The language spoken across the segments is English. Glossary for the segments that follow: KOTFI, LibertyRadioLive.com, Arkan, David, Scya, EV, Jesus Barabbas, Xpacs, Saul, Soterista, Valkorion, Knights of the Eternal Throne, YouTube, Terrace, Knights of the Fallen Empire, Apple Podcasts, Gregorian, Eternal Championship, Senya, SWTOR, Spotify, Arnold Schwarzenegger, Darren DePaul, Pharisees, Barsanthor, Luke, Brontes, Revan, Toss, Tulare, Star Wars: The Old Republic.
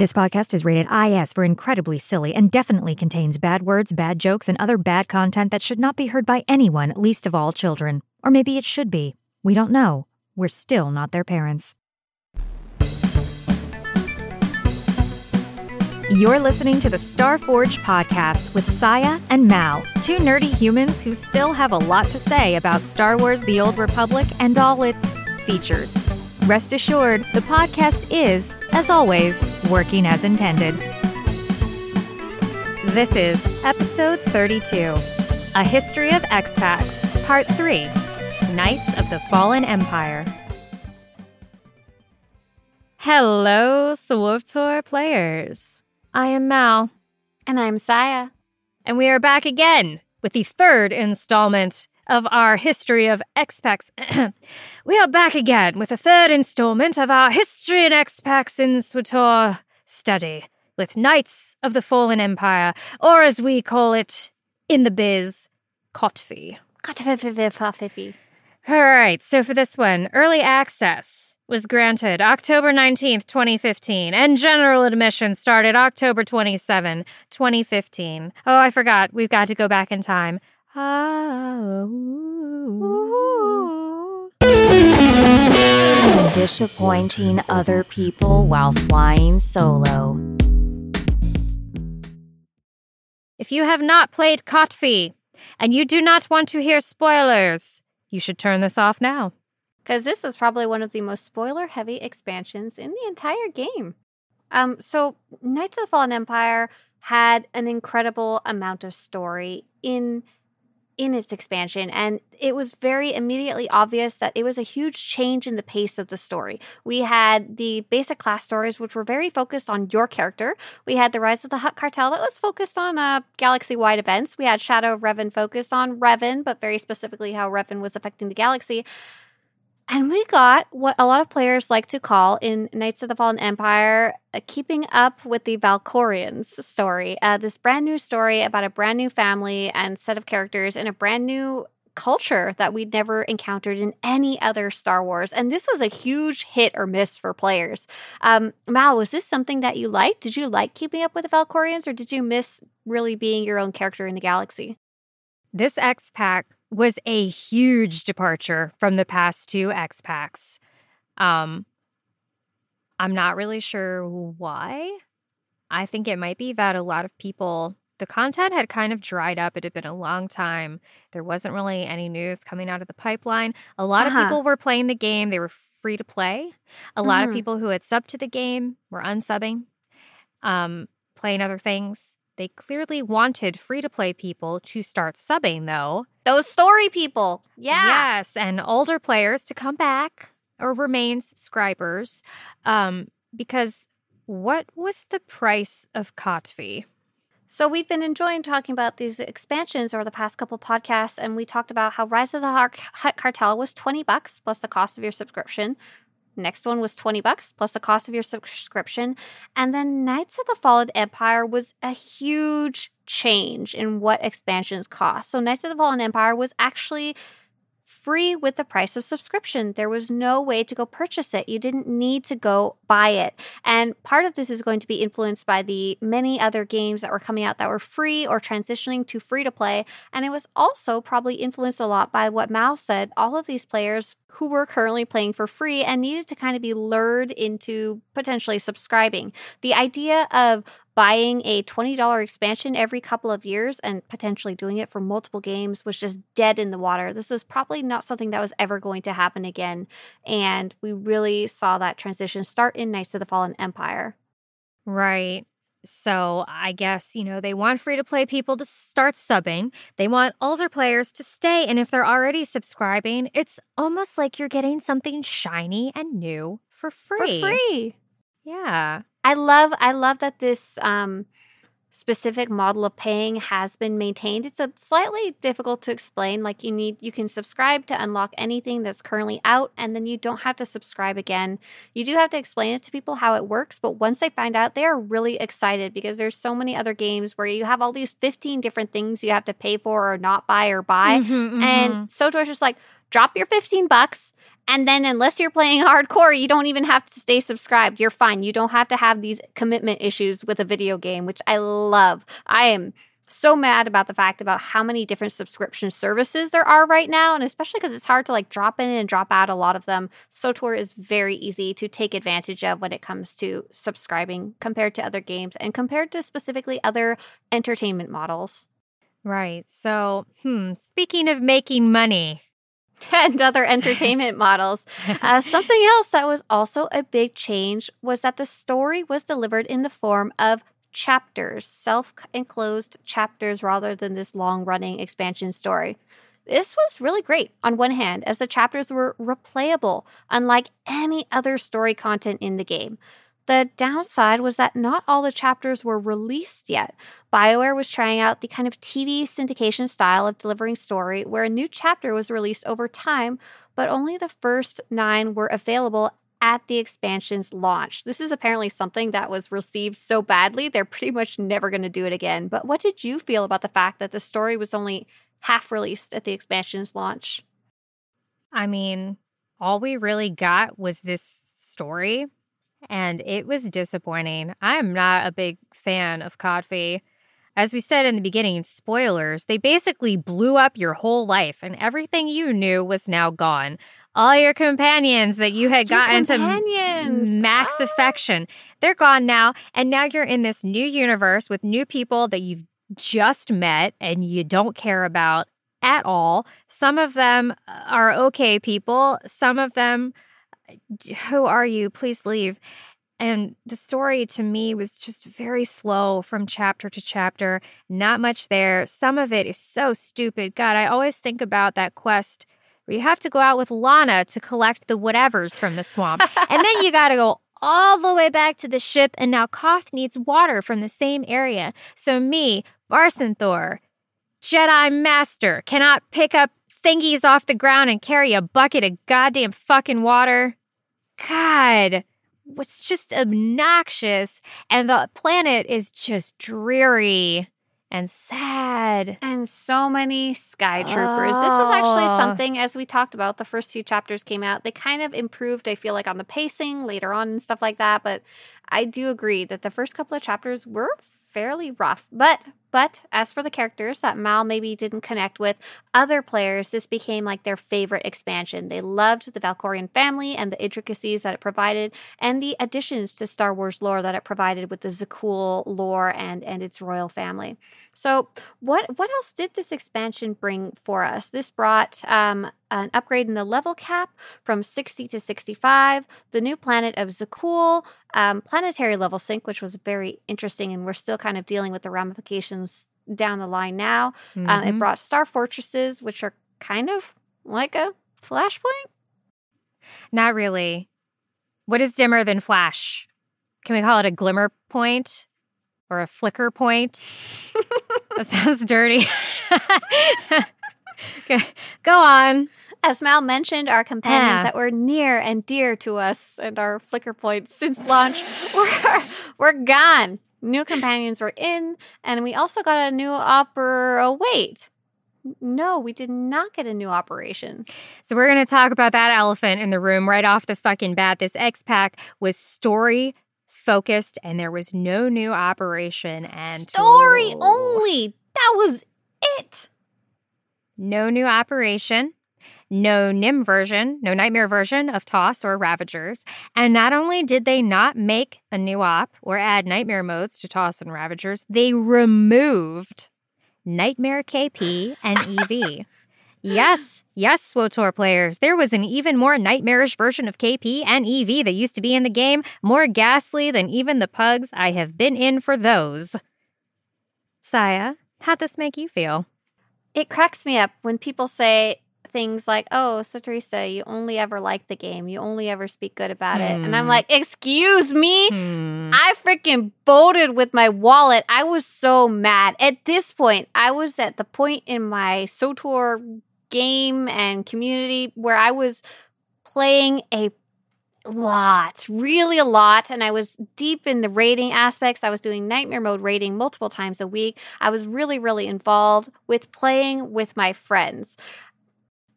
This podcast is rated IS for incredibly silly and definitely contains bad words, bad jokes, and other bad content that should not be heard by anyone, least of all children. Or maybe it should be. We don't know. We're still not their parents. You're listening to the Starforge Podcast with Scya and Mal, two nerdy humans who still have a lot to say about Star Wars: The Old Republic and all its features. Rest assured, the podcast is, as always, working as intended. This is Episode 32, A History of Xpacs, Part 3, Knights of the Fallen Empire. Hello, SWTOR players. I am Mal. And I'm Scya. And we are back again with the third installment of our History of Xpacs. We are back again with a third installment of our History in Xpacs in SWTOR study with Knights of the Fallen Empire, or as we call it in the biz, KOTFI. KOTFI. All right, so for this one, early access was granted October 19th, 2015, and general admission started October 27, 2015. Oh, I forgot. We've got to go back in time. Oh. Disappointing other people while flying solo. If you have not played KOTFI and you do not want to hear spoilers, you should turn this off now. Because this is probably one of the most spoiler-heavy expansions in the entire game. So Knights of the Fallen Empire had an incredible amount of story in its expansion, and it was very immediately obvious that it was a huge change in the pace of the story. We had the basic class stories, which were very focused on your character. We had the Rise of the Hutt Cartel that was focused on galaxy-wide events. We had Shadow of Revan focused on Revan, but very specifically how Revan was affecting the galaxy. And we got what a lot of players like to call in Knights of the Fallen Empire, keeping up with the Valkorion's story. This brand new story about a brand new family and set of characters and a brand new culture that we'd never encountered in any other Star Wars. And this was a huge hit or miss for players. Mal, was this something that you liked? Did you like keeping up with the Valkorions, or did you miss really being your own character in the galaxy? This X-Pac was a huge departure from the past two X-Pacs. I'm not really sure why. I think it might be that a lot of people, the content had kind of dried up. It had been a long time. There wasn't really any news coming out of the pipeline. A lot of people were playing the game. They were free to play. A lot of people who had subbed to the game were unsubbing, playing other things. They clearly wanted free-to-play people to start subbing, though. Those story people. Yeah. Yes, and older players to come back or remain subscribers. Because what was the price of KOTFI? So we've been enjoying talking about these expansions over the past couple podcasts, and we talked about how Rise of the Hutt Cartel was $20 plus the cost of your subscription. Next one was $20 plus the cost of your subscription. And then Knights of the Fallen Empire was a huge change in what expansions cost. So Knights of the Fallen Empire was actually free with the price of subscription. There was no way to go purchase it. You didn't need to go buy it. And part of this is going to be influenced by the many other games that were coming out that were free or transitioning to free to play. And it was also probably influenced a lot by what Mal said. All of these players who were currently playing for free and needed to kind of be lured into potentially subscribing. The idea of buying a $20 expansion every couple of years and potentially doing it for multiple games was just dead in the water. This is probably not something that was ever going to happen again. And we really saw that transition start in Knights of the Fallen Empire. Right. So I guess, you know, they want free-to-play people to start subbing. They want older players to stay. And if they're already subscribing, it's almost like you're getting something shiny and new for free. For free. Yeah. I love that this specific model of paying has been maintained. It's a slightly difficult to explain. Like you can subscribe to unlock anything that's currently out, and then you don't have to subscribe again. You do have to explain it to people how it works, but once they find out, they are really excited because there's so many other games where you have all these 15 different things you have to pay for or not buy or buy. Mm-hmm, mm-hmm. And SWTOR's just like, drop your $15. And then unless you're playing hardcore, you don't even have to stay subscribed. You're fine. You don't have to have these commitment issues with a video game, which I love. I am so mad about the fact about how many different subscription services there are right now, and especially because it's hard to like drop in and drop out a lot of them. SWTOR is very easy to take advantage of when it comes to subscribing compared to other games and compared to specifically other entertainment models. Right. So, speaking of making money and other entertainment models, something else that was also a big change was that the story was delivered in the form of chapters, self-enclosed chapters, rather than this long-running expansion story. This was really great on one hand, as the chapters were replayable, unlike any other story content in the game. The downside was that not all the chapters were released yet. BioWare was trying out the kind of TV syndication style of delivering story, where a new chapter was released over time, but only the first 9 were available at the expansion's launch. This is apparently something that was received so badly, they're pretty much never going to do it again. But what did you feel about the fact that the story was only half released at the expansion's launch? I mean, all we really got was this story, and it was disappointing. I'm not a big fan of Koth. As we said in the beginning, spoilers, they basically blew up your whole life, and everything you knew was now gone. All your companions that you had gotten to max affection, they're gone now. And now you're in this new universe with new people that you've just met and you don't care about at all. Some of them are okay people. Some of them, who are you? Please leave. And the story to me was just very slow from chapter to chapter. Not much there. Some of it is so stupid. God, I always think about that quest. You have to go out with Lana to collect the whatevers from the swamp. And then you got to go all the way back to the ship. And now Koth needs water from the same area. So me, Barsanthor, Jedi Master, cannot pick up thingies off the ground and carry a bucket of goddamn fucking water. God, it's just obnoxious. And the planet is just dreary. And sad. And so many Sky Troopers. Oh. This was actually something, as we talked about, the first few chapters came out. They kind of improved, I feel like, on the pacing later on and stuff like that. But I do agree that the first couple of chapters were fairly rough. But as for the characters that Mal maybe didn't connect with, other players, this became like their favorite expansion. They loved the Valkorion family and the intricacies that it provided and the additions to Star Wars lore that it provided with the Zakuul lore and its royal family. So what else did this expansion bring for us? This brought an upgrade in the level cap from 60 to 65, the new planet of Zakuul, planetary level sync, which was very interesting, and we're still kind of dealing with the ramifications down the line now. Mm-hmm. It brought star fortresses, which are kind of like a Flashpoint. Not really. What is dimmer than Flash? Can we call it a glimmer point or a flicker point? That sounds dirty. Okay. Go on. As Mal mentioned, our companions that were near and dear to us and our flicker points since launch were gone. New companions were in, and we also got a new Oh, wait. No, we did not get a new operation. So we're going to talk about that elephant in the room right off the fucking bat. This Xpac was story-focused, and there was no new operation. And story only! That was it! No new operation, no NIM version, no nightmare version of Toss or Ravagers. And not only did they not make a new op or add nightmare modes to Toss and Ravagers, they removed nightmare KP and EV. Yes, SWTOR players. There was an even more nightmarish version of KP and EV that used to be in the game, more ghastly than even the pugs I have been in for those. Scya, how'd this make you feel? It cracks me up when people say things like, oh, so Teresa, you only ever like the game. You only ever speak good about it. And I'm like, excuse me? I freaking voted with my wallet. I was so mad. At this point, I was at the point in my SWTOR game and community where I was playing a lot, and I was deep in the raiding aspects. I was doing nightmare mode raiding multiple times a week. I was really involved with playing with my friends.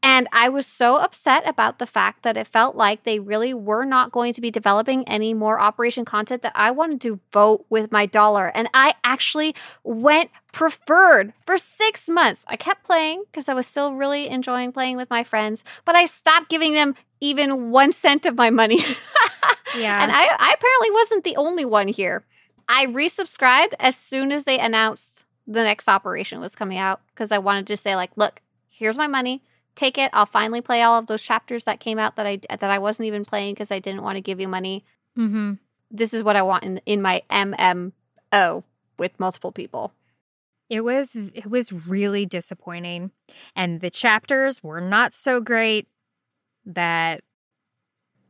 And I was so upset about the fact that it felt like they really were not going to be developing any more Operation content that I wanted to vote with my dollar. And I actually went preferred for 6 months. I kept playing because I was still really enjoying playing with my friends, but I stopped giving them even 1 cent of my money. Yeah. And I apparently wasn't the only one here. I resubscribed as soon as they announced the next operation was coming out because I wanted to say, like, look, here's my money. Take it. I'll finally play all of those chapters that came out that I wasn't even playing because I didn't want to give you money. Mm-hmm. This is what I want in my MMO with multiple people. It was really disappointing. And the chapters were not so great that...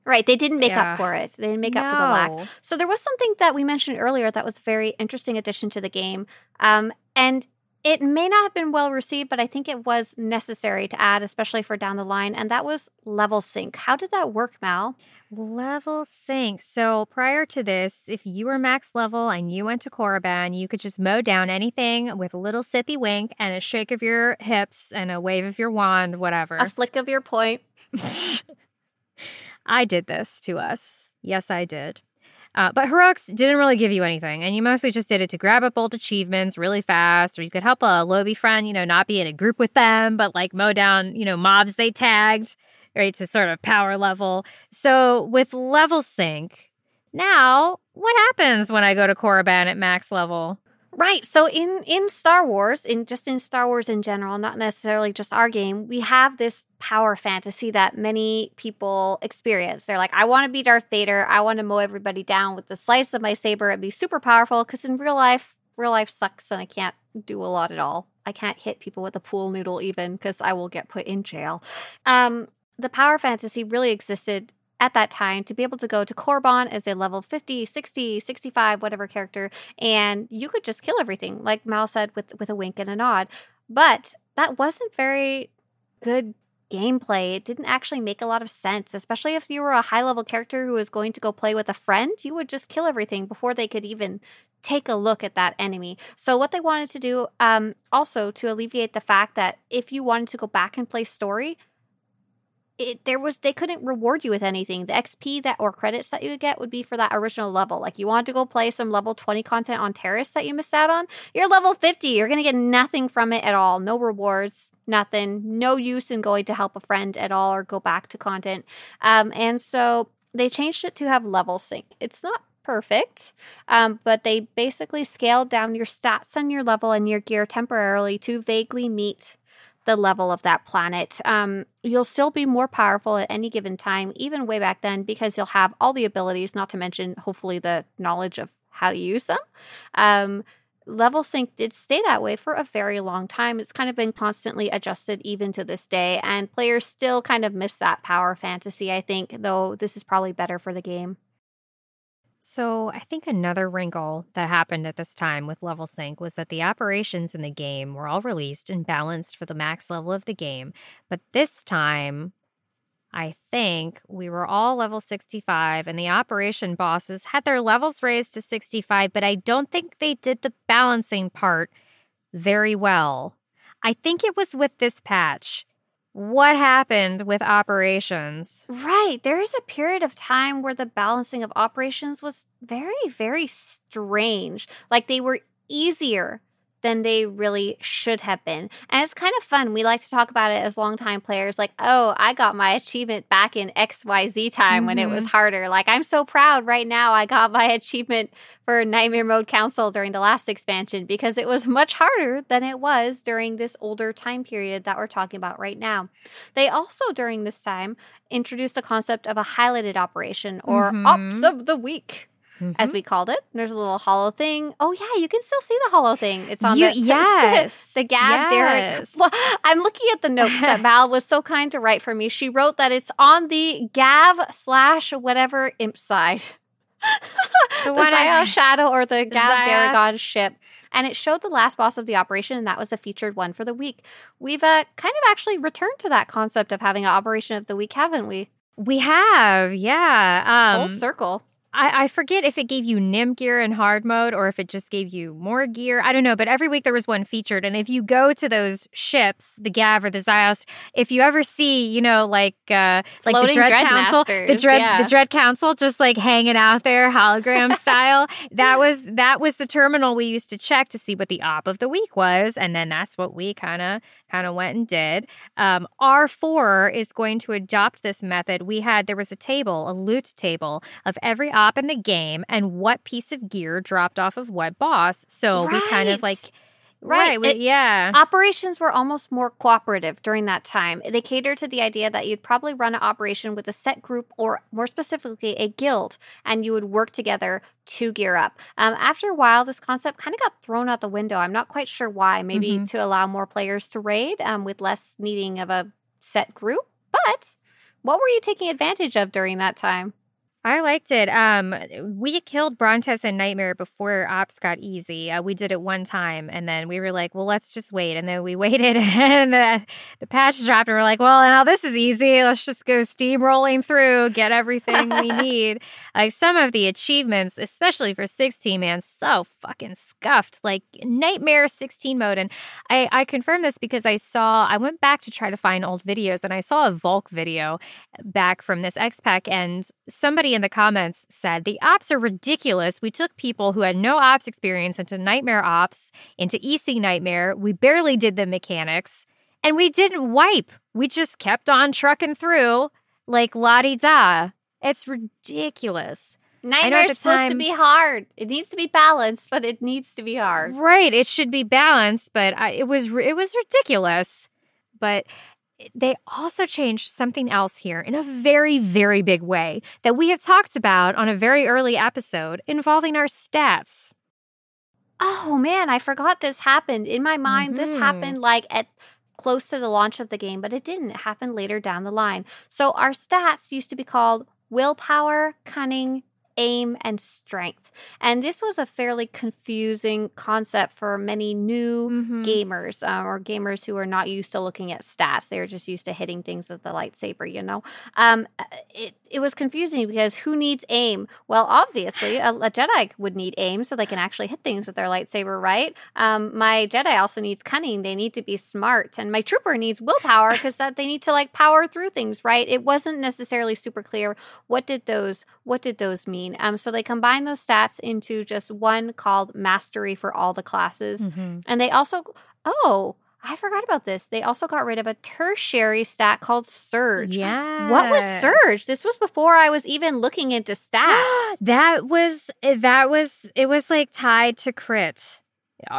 Right, they didn't make up for it. They didn't make up for the lack. So there was something that we mentioned earlier that was a very interesting addition to the game. And it may not have been well received, but I think it was necessary to add, especially for down the line. And that was level sync. How did that work, Mal? Level sync. So prior to this, if you were max level and you went to Korriban, you could just mow down anything with a little Sithy wink and a shake of your hips and a wave of your wand, whatever. A flick of your point. I did this to us. Yes, I did. But heroics didn't really give you anything, and you mostly just did it to grab up old achievements really fast, or you could help a lobby friend, not be in a group with them, but like mow down, mobs they tagged, right, to sort of power level. So with level sync, now what happens when I go to Korriban at max level? Right. So in Star Wars, in Star Wars in general, not necessarily just our game, we have this power fantasy that many people experience. They're like, I want to be Darth Vader. I want to mow everybody down with the slice of my saber and be super powerful because in real life sucks and I can't do a lot at all. I can't hit people with a pool noodle even because I will get put in jail. The power fantasy really existed at that time to be able to go to Korriban as a level 50, 60, 65, whatever character, and you could just kill everything, like Mal said, with a wink and a nod. But that wasn't very good gameplay. It didn't actually make a lot of sense, especially if you were a high-level character who was going to go play with a friend. You would just kill everything before they could even take a look at that enemy. So what they wanted to do, also to alleviate the fact that if you wanted to go back and play story, they couldn't reward you with anything. The XP or credits that you would get would be for that original level. Like, you wanted to go play some level 20 content on Terrace that you missed out on? You're level 50. You're going to get nothing from it at all. No rewards, nothing. No use in going to help a friend at all or go back to content. And so they changed it to have level sync. It's not perfect, but they basically scaled down your stats and your level and your gear temporarily to vaguely meet the level of that planet. You'll still be more powerful at any given time, even way back then, because you'll have all the abilities, not to mention, hopefully, the knowledge of how to use them. Level sync did stay that way for a very long time. It's kind of been constantly adjusted even to this day, and players still kind of miss that power fantasy, I think, though this is probably better for the game. So I think another wrinkle that happened at this time with level sync was that the operations in the game were all released and balanced for the max level of the game. But this time, I think we were all level 65 and the operation bosses had their levels raised to 65, but I don't think they did the balancing part very well. I think it was with this patch. What happened with operations? Right. There is a period of time where the balancing of operations was very, very strange. Like, they were easier than they really should have been. And it's kind of fun. We like to talk about it as longtime players. Like, oh, I got my achievement back in XYZ time when it was harder. Like, I'm so proud right now I got my achievement for Nightmare Mode Council during the last expansion because it was much harder than it was during this older time period that we're talking about right now. They also, during this time, introduced the concept of a highlighted operation or Ops of the Week, as we called it. There's a little hollow thing. Oh, yeah, you can still see the hollow thing. It's on the Gav Daragon. Well, I'm looking at the notes that Mal was so kind to write for me. She wrote that it's on the Gav/whatever imp side. The Xya Shadow or the Gav Daragon ship. And it showed the last boss of the operation, and that was a featured one for the week. We've kind of actually returned to that concept of having an operation of the week, haven't we? We have, yeah. Full circle. I forget if it gave you Nim gear in hard mode or if it just gave you more gear. I don't know, but every week there was one featured. And if you go to those ships, the Gav or the Zyost, if you ever see, you know, like the Dread Council, Masters, the Dread Council just like hanging out there hologram style, that was the terminal we used to check to see what the op of the week was, and then that's what we kind of went and did. R4 is going to adopt this method. There was a table, a loot table of every op in the game and what piece of gear dropped off of what boss. So we kind of like... Operations were almost more cooperative during that time. They catered to the idea that you'd probably run an operation with a set group or, more specifically, a guild, and you would work together to gear up. After a while, this concept kind of got thrown out the window. I'm not quite sure why. Maybe to allow more players to raid with less needing of a set group. But what were you taking advantage of during that time? I liked it. We killed Brontes and Nightmare before ops got easy. We did it one time, and then we were like, well, let's just wait. And then we waited, and the patch dropped, and we're like, well, now this is easy. Let's just go steamrolling through, get everything we need. Like, some of the achievements, especially for 16, man, so fucking scuffed. Like, Nightmare 16 mode. And I confirmed this because I went back to try to find old videos, and I saw a Volk video back from this Xpac, and somebody in the comments said, the ops are ridiculous. We took people who had no ops experience into Nightmare Ops, into EC Nightmare. We barely did the mechanics, and we didn't wipe. We just kept on trucking through like la-di-da. It's ridiculous. Nightmare is supposed to be hard. It needs to be balanced, but it needs to be hard. Right. It should be balanced, but it was ridiculous. But... they also changed something else here in a very, very big way that we have talked about on a very early episode involving our stats. Oh, man, I forgot this happened. In my mind, this happened like at close to the launch of the game, but it didn't. It happened later down the line. So our stats used to be called willpower, cunning, aim, and strength. And this was a fairly confusing concept for many new gamers or gamers who are not used to looking at stats. They were just used to hitting things with the lightsaber, you know. It was confusing because who needs aim? Well, obviously, a Jedi would need aim so they can actually hit things with their lightsaber, right? My Jedi also needs cunning. They need to be smart. And my trooper needs willpower because they need to, like, power through things, right? It wasn't necessarily super clear what did those mean. So they combine those stats into just one called Mastery for all the classes. And they also, I forgot about this. They also got rid of a tertiary stat called Surge. Yeah. What was Surge? This was before I was even looking into stats. It was like tied to crit.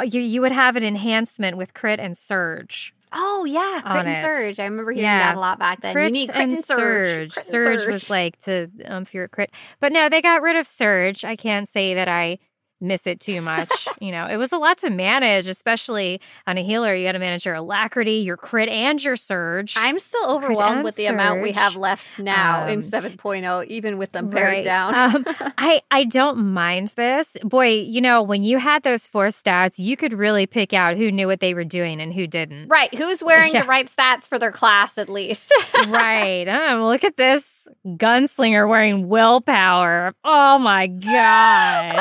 You would have an enhancement with crit and Surge. Oh, yeah, Crit and Surge. I remember hearing that a lot back then. You need Crit and Surge. Surge was like to for your crit. But no, they got rid of Surge. I can't say that I miss it too much. You know, it was a lot to manage, especially on a healer. You got to manage your alacrity, your crit, and your Surge. I'm still overwhelmed with the amount we have left now in 7.0, even with them pared down. I don't mind this. Boy, you know, when you had those four stats, you could really pick out who knew what they were doing and who didn't. Right. Who's wearing the right stats for their class, at least. Right. Look at this gunslinger wearing willpower. Oh, my God.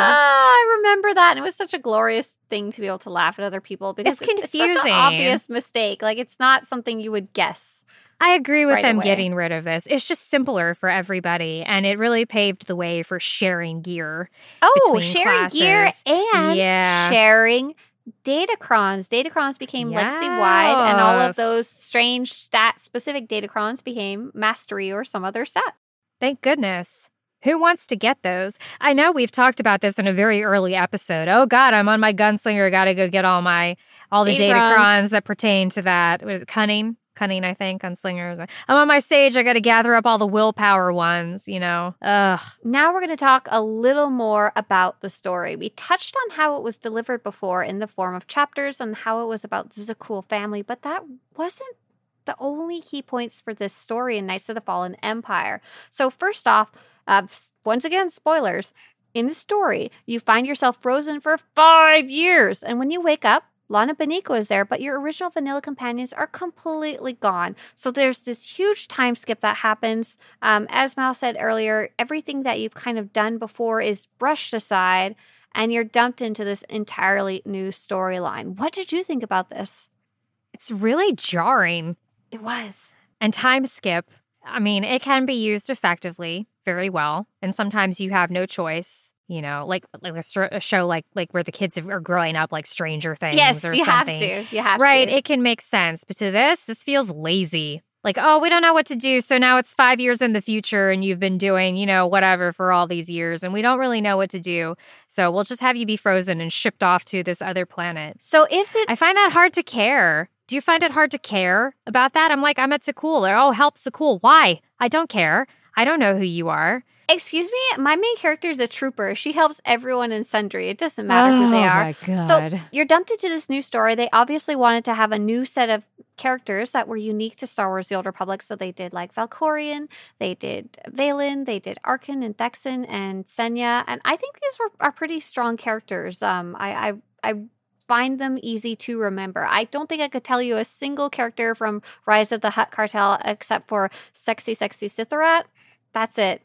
I remember that, and it was such a glorious thing to be able to laugh at other people because it's confusing. It's such an obvious mistake. Like, it's not something you would guess. I agree with them getting rid of this. It's just simpler for everybody, and it really paved the way for sharing gear. Oh, sharing classes. Gear and sharing datacrons. Datacrons became Lexi-wide, and all of those strange stat-specific datacrons became mastery or some other stat. Thank goodness. Who wants to get those? I know we've talked about this in a very early episode. Oh, God, I'm on my gunslinger. Got to go get all the datacrons that pertain to that. What is it, cunning? Cunning, I think, gunslingers. I'm on my sage. I got to gather up all the willpower ones, you know. Ugh. Now we're going to talk a little more about the story. We touched on how it was delivered before in the form of chapters and how it was about the Zakuul family, but that wasn't the only key points for this story in Knights of the Fallen Empire. So first off, once again, spoilers. In the story, you find yourself frozen for 5 years. And when you wake up, Lana Benico is there, but your original vanilla companions are completely gone. So there's this huge time skip that happens. As Mal said earlier, everything that you've kind of done before is brushed aside, and you're dumped into this entirely new storyline. What did you think about this? It's really jarring. It was. And time skip, I mean, it can be used effectively very well, and sometimes you have no choice. You know, like a show like where the kids are growing up, like Stranger Things or something. You have to. Right, it can make sense. But to this feels lazy. Like, oh, we don't know what to do, so now it's 5 years in the future and you've been doing, you know, whatever for all these years and we don't really know what to do, so we'll just have you be frozen and shipped off to this other planet. So I find that hard to care. Do you find it hard to care about that? I'm like, I'm at Zakuul. Or, oh, help Zakuul. Why? I don't care. I don't know who you are. Excuse me, my main character is a trooper. She helps everyone in Sundry. It doesn't matter who they are. My God. So you're dumped into this new story. They obviously wanted to have a new set of characters that were unique to Star Wars: The Old Republic. So they did like Valkorion, they did Valen, they did Arkan and Thexen and Senya. And I think these are pretty strong characters. I find them easy to remember. I don't think I could tell you a single character from Rise of the Hutt Cartel except for Sexy Sexy Sitharat. That's it.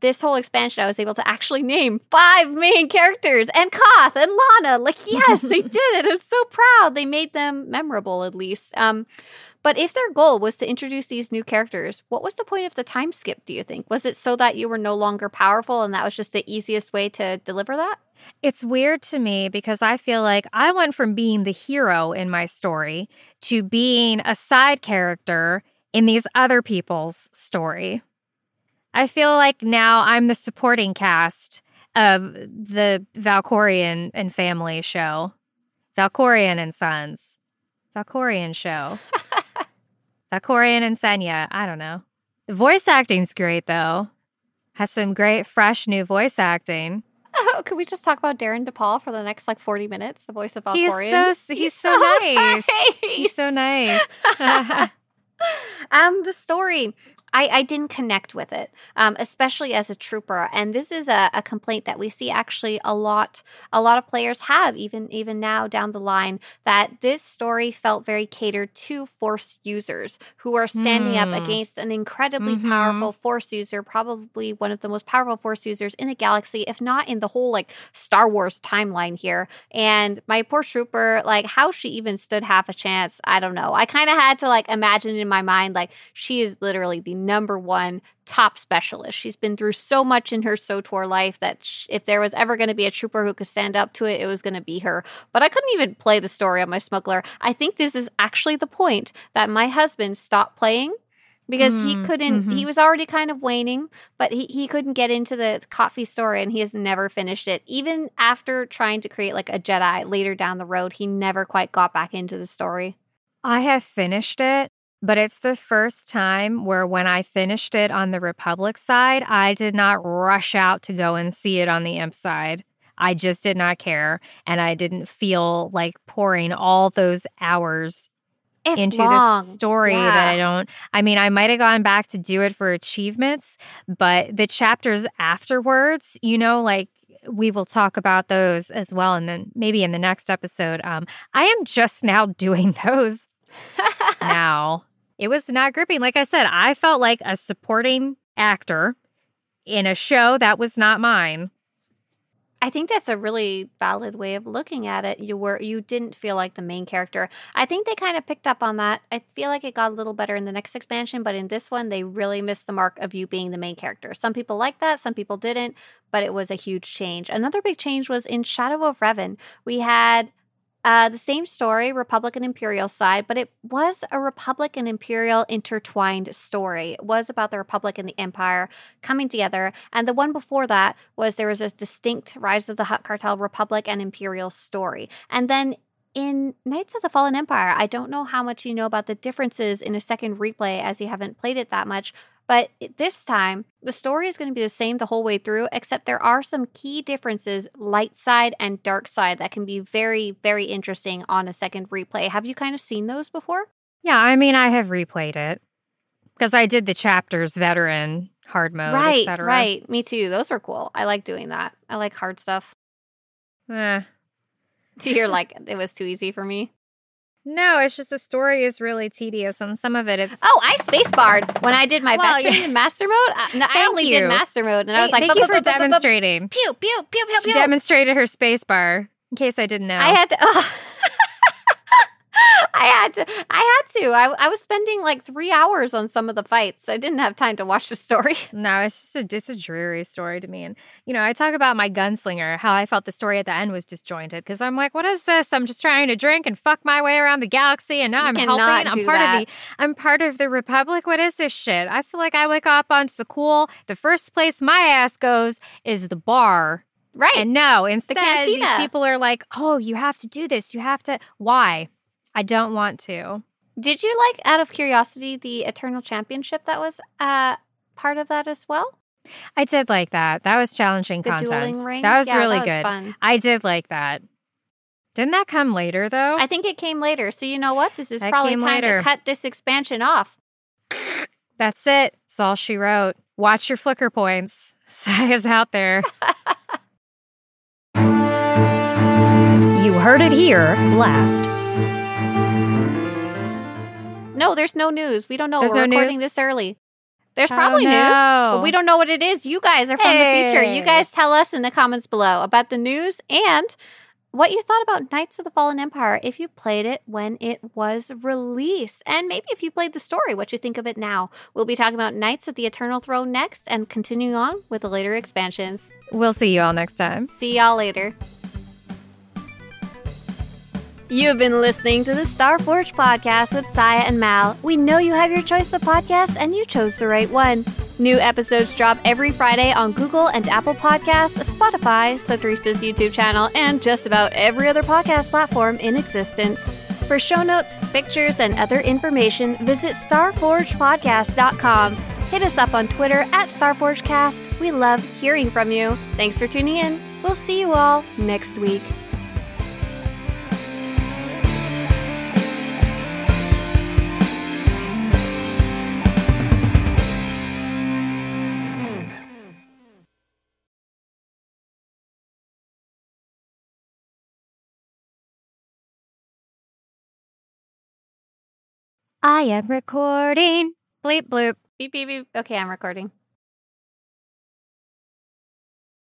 This whole expansion, I was able to actually name 5 main characters and Koth and Lana. Like, yes, they did it. I'm so proud. They made them memorable, at least. But if their goal was to introduce these new characters, what was the point of the time skip, do you think? Was it so that you were no longer powerful and that was just the easiest way to deliver that? It's weird to me because I feel like I went from being the hero in my story to being a side character in these other people's story. I feel like now I'm the supporting cast of the Valkorion and Family show. Valkorion and Sons. Valkorion show. Valkorion and Senya. I don't know. The voice acting's great, though. Has some great, fresh, new voice acting. Oh, can we just talk about Darren DePaul for the next, 40 minutes? The voice of Valkorion. He's so nice. He's so nice. The story... I didn't connect with it, especially as a trooper. And this is a complaint that we see actually a lot of players have, even now down the line, that this story felt very catered to Force users who are standing up against an incredibly powerful Force user, probably one of the most powerful Force users in the galaxy, if not in the whole Star Wars timeline here. And my poor trooper, how she even stood half a chance, I don't know. I kind of had to imagine in my mind she is literally the number one top specialist. She's been through so much in her SWTOR life that if there was ever going to be a trooper who could stand up to it, it was going to be her. But I couldn't even play the story on my smuggler. I think this is actually the point that my husband stopped playing because he couldn't, he was already kind of waning, but he couldn't get into the coffee story and he has never finished it. Even after trying to create a Jedi later down the road, he never quite got back into the story. I have finished it. But it's the first time where when I finished it on the Republic side, I did not rush out to go and see it on the Imp side. I just did not care. And I didn't feel like pouring all those hours into this story that I don't... I mean, I might have gone back to do it for achievements, but the chapters afterwards, we will talk about those as well. And then maybe in the next episode, I am just now doing those. Now, it was not gripping. Like I said, I felt like a supporting actor in a show that was not mine. I think that's a really valid way of looking at it. You didn't feel like the main character. I think they kind of picked up on that. I feel like it got a little better in the next expansion, but in this one, they really missed the mark of you being the main character. Some people liked that, some people didn't, but it was a huge change. Another big change was in Shadow of Revan. We had... the same story, Republic and Imperial side, but it was a Republic and Imperial intertwined story. It was about the Republic and the Empire coming together. And the one before that was there was a distinct Rise of the Hutt Cartel Republic and Imperial story. And then in Knights of the Fallen Empire, I don't know how much you know about the differences in a second replay as you haven't played it that much. But this time, the story is going to be the same the whole way through, except there are some key differences, light side and dark side, that can be very, very interesting on a second replay. Have you kind of seen those before? Yeah, I mean, I have replayed it because I did the chapters, veteran, hard mode, etc. Right, me too. Those were cool. I like doing that. I like hard stuff. Do you hear like it was too easy for me? No, it's just the story is really tedious, and some of it is. Oh, I spacebarred when I did my veteran in master mode. I only did master mode, and I was like, "Thank you for demonstrating." Pew pew pew pew. She demonstrated her spacebar in case I didn't know. I had to. I had to. I was spending like 3 hours on some of the fights. I didn't have time to watch the story. No, it's just a dreary story to me. And, you know, I talk about my gunslinger, how I felt the story at the end was disjointed. Because I'm like, what is this? I'm just trying to drink and fuck my way around the galaxy. And now I'm helping. I'm part of the Republic. What is this shit? I feel like I wake up on Zakuul. The first place my ass goes is the bar. Right. And no, instead, these people are like, oh, you have to do this. You have to. Why? I don't want to. Did you like, out of curiosity, the Eternal Championship that was part of that as well? I did like that. That was challenging content. The dueling ring? That was really good. Fun. I did like that. Didn't that come later, though? I think it came later. So you know what? This is probably time to cut this expansion off. That's it. That's all she wrote. Watch your flicker points. Scya's out there. You heard it here last. No, there's no news. We don't know. We're recording this early. There's probably news, but we don't know what it is. You guys are from the future. You guys tell us in the comments below about the news and what you thought about Knights of the Fallen Empire, if you played it when it was released, and maybe if you played the story, what you think of it now. We'll be talking about Knights of the Eternal Throne next and continuing on with the later expansions. We'll see you all next time. See y'all later. You've been listening to the Starforge Podcast with Scya and Mal. We know you have your choice of podcasts, and you chose the right one. New episodes drop every Friday on Google and Apple Podcasts, Spotify, Soterista's YouTube channel, and just about every other podcast platform in existence. For show notes, pictures, and other information, visit starforgepodcast.com. Hit us up on Twitter @StarforgeCast. We love hearing from you. Thanks for tuning in. We'll see you all next week. I am recording. Bleep, bloop. Beep, beep, beep. Okay, I'm recording.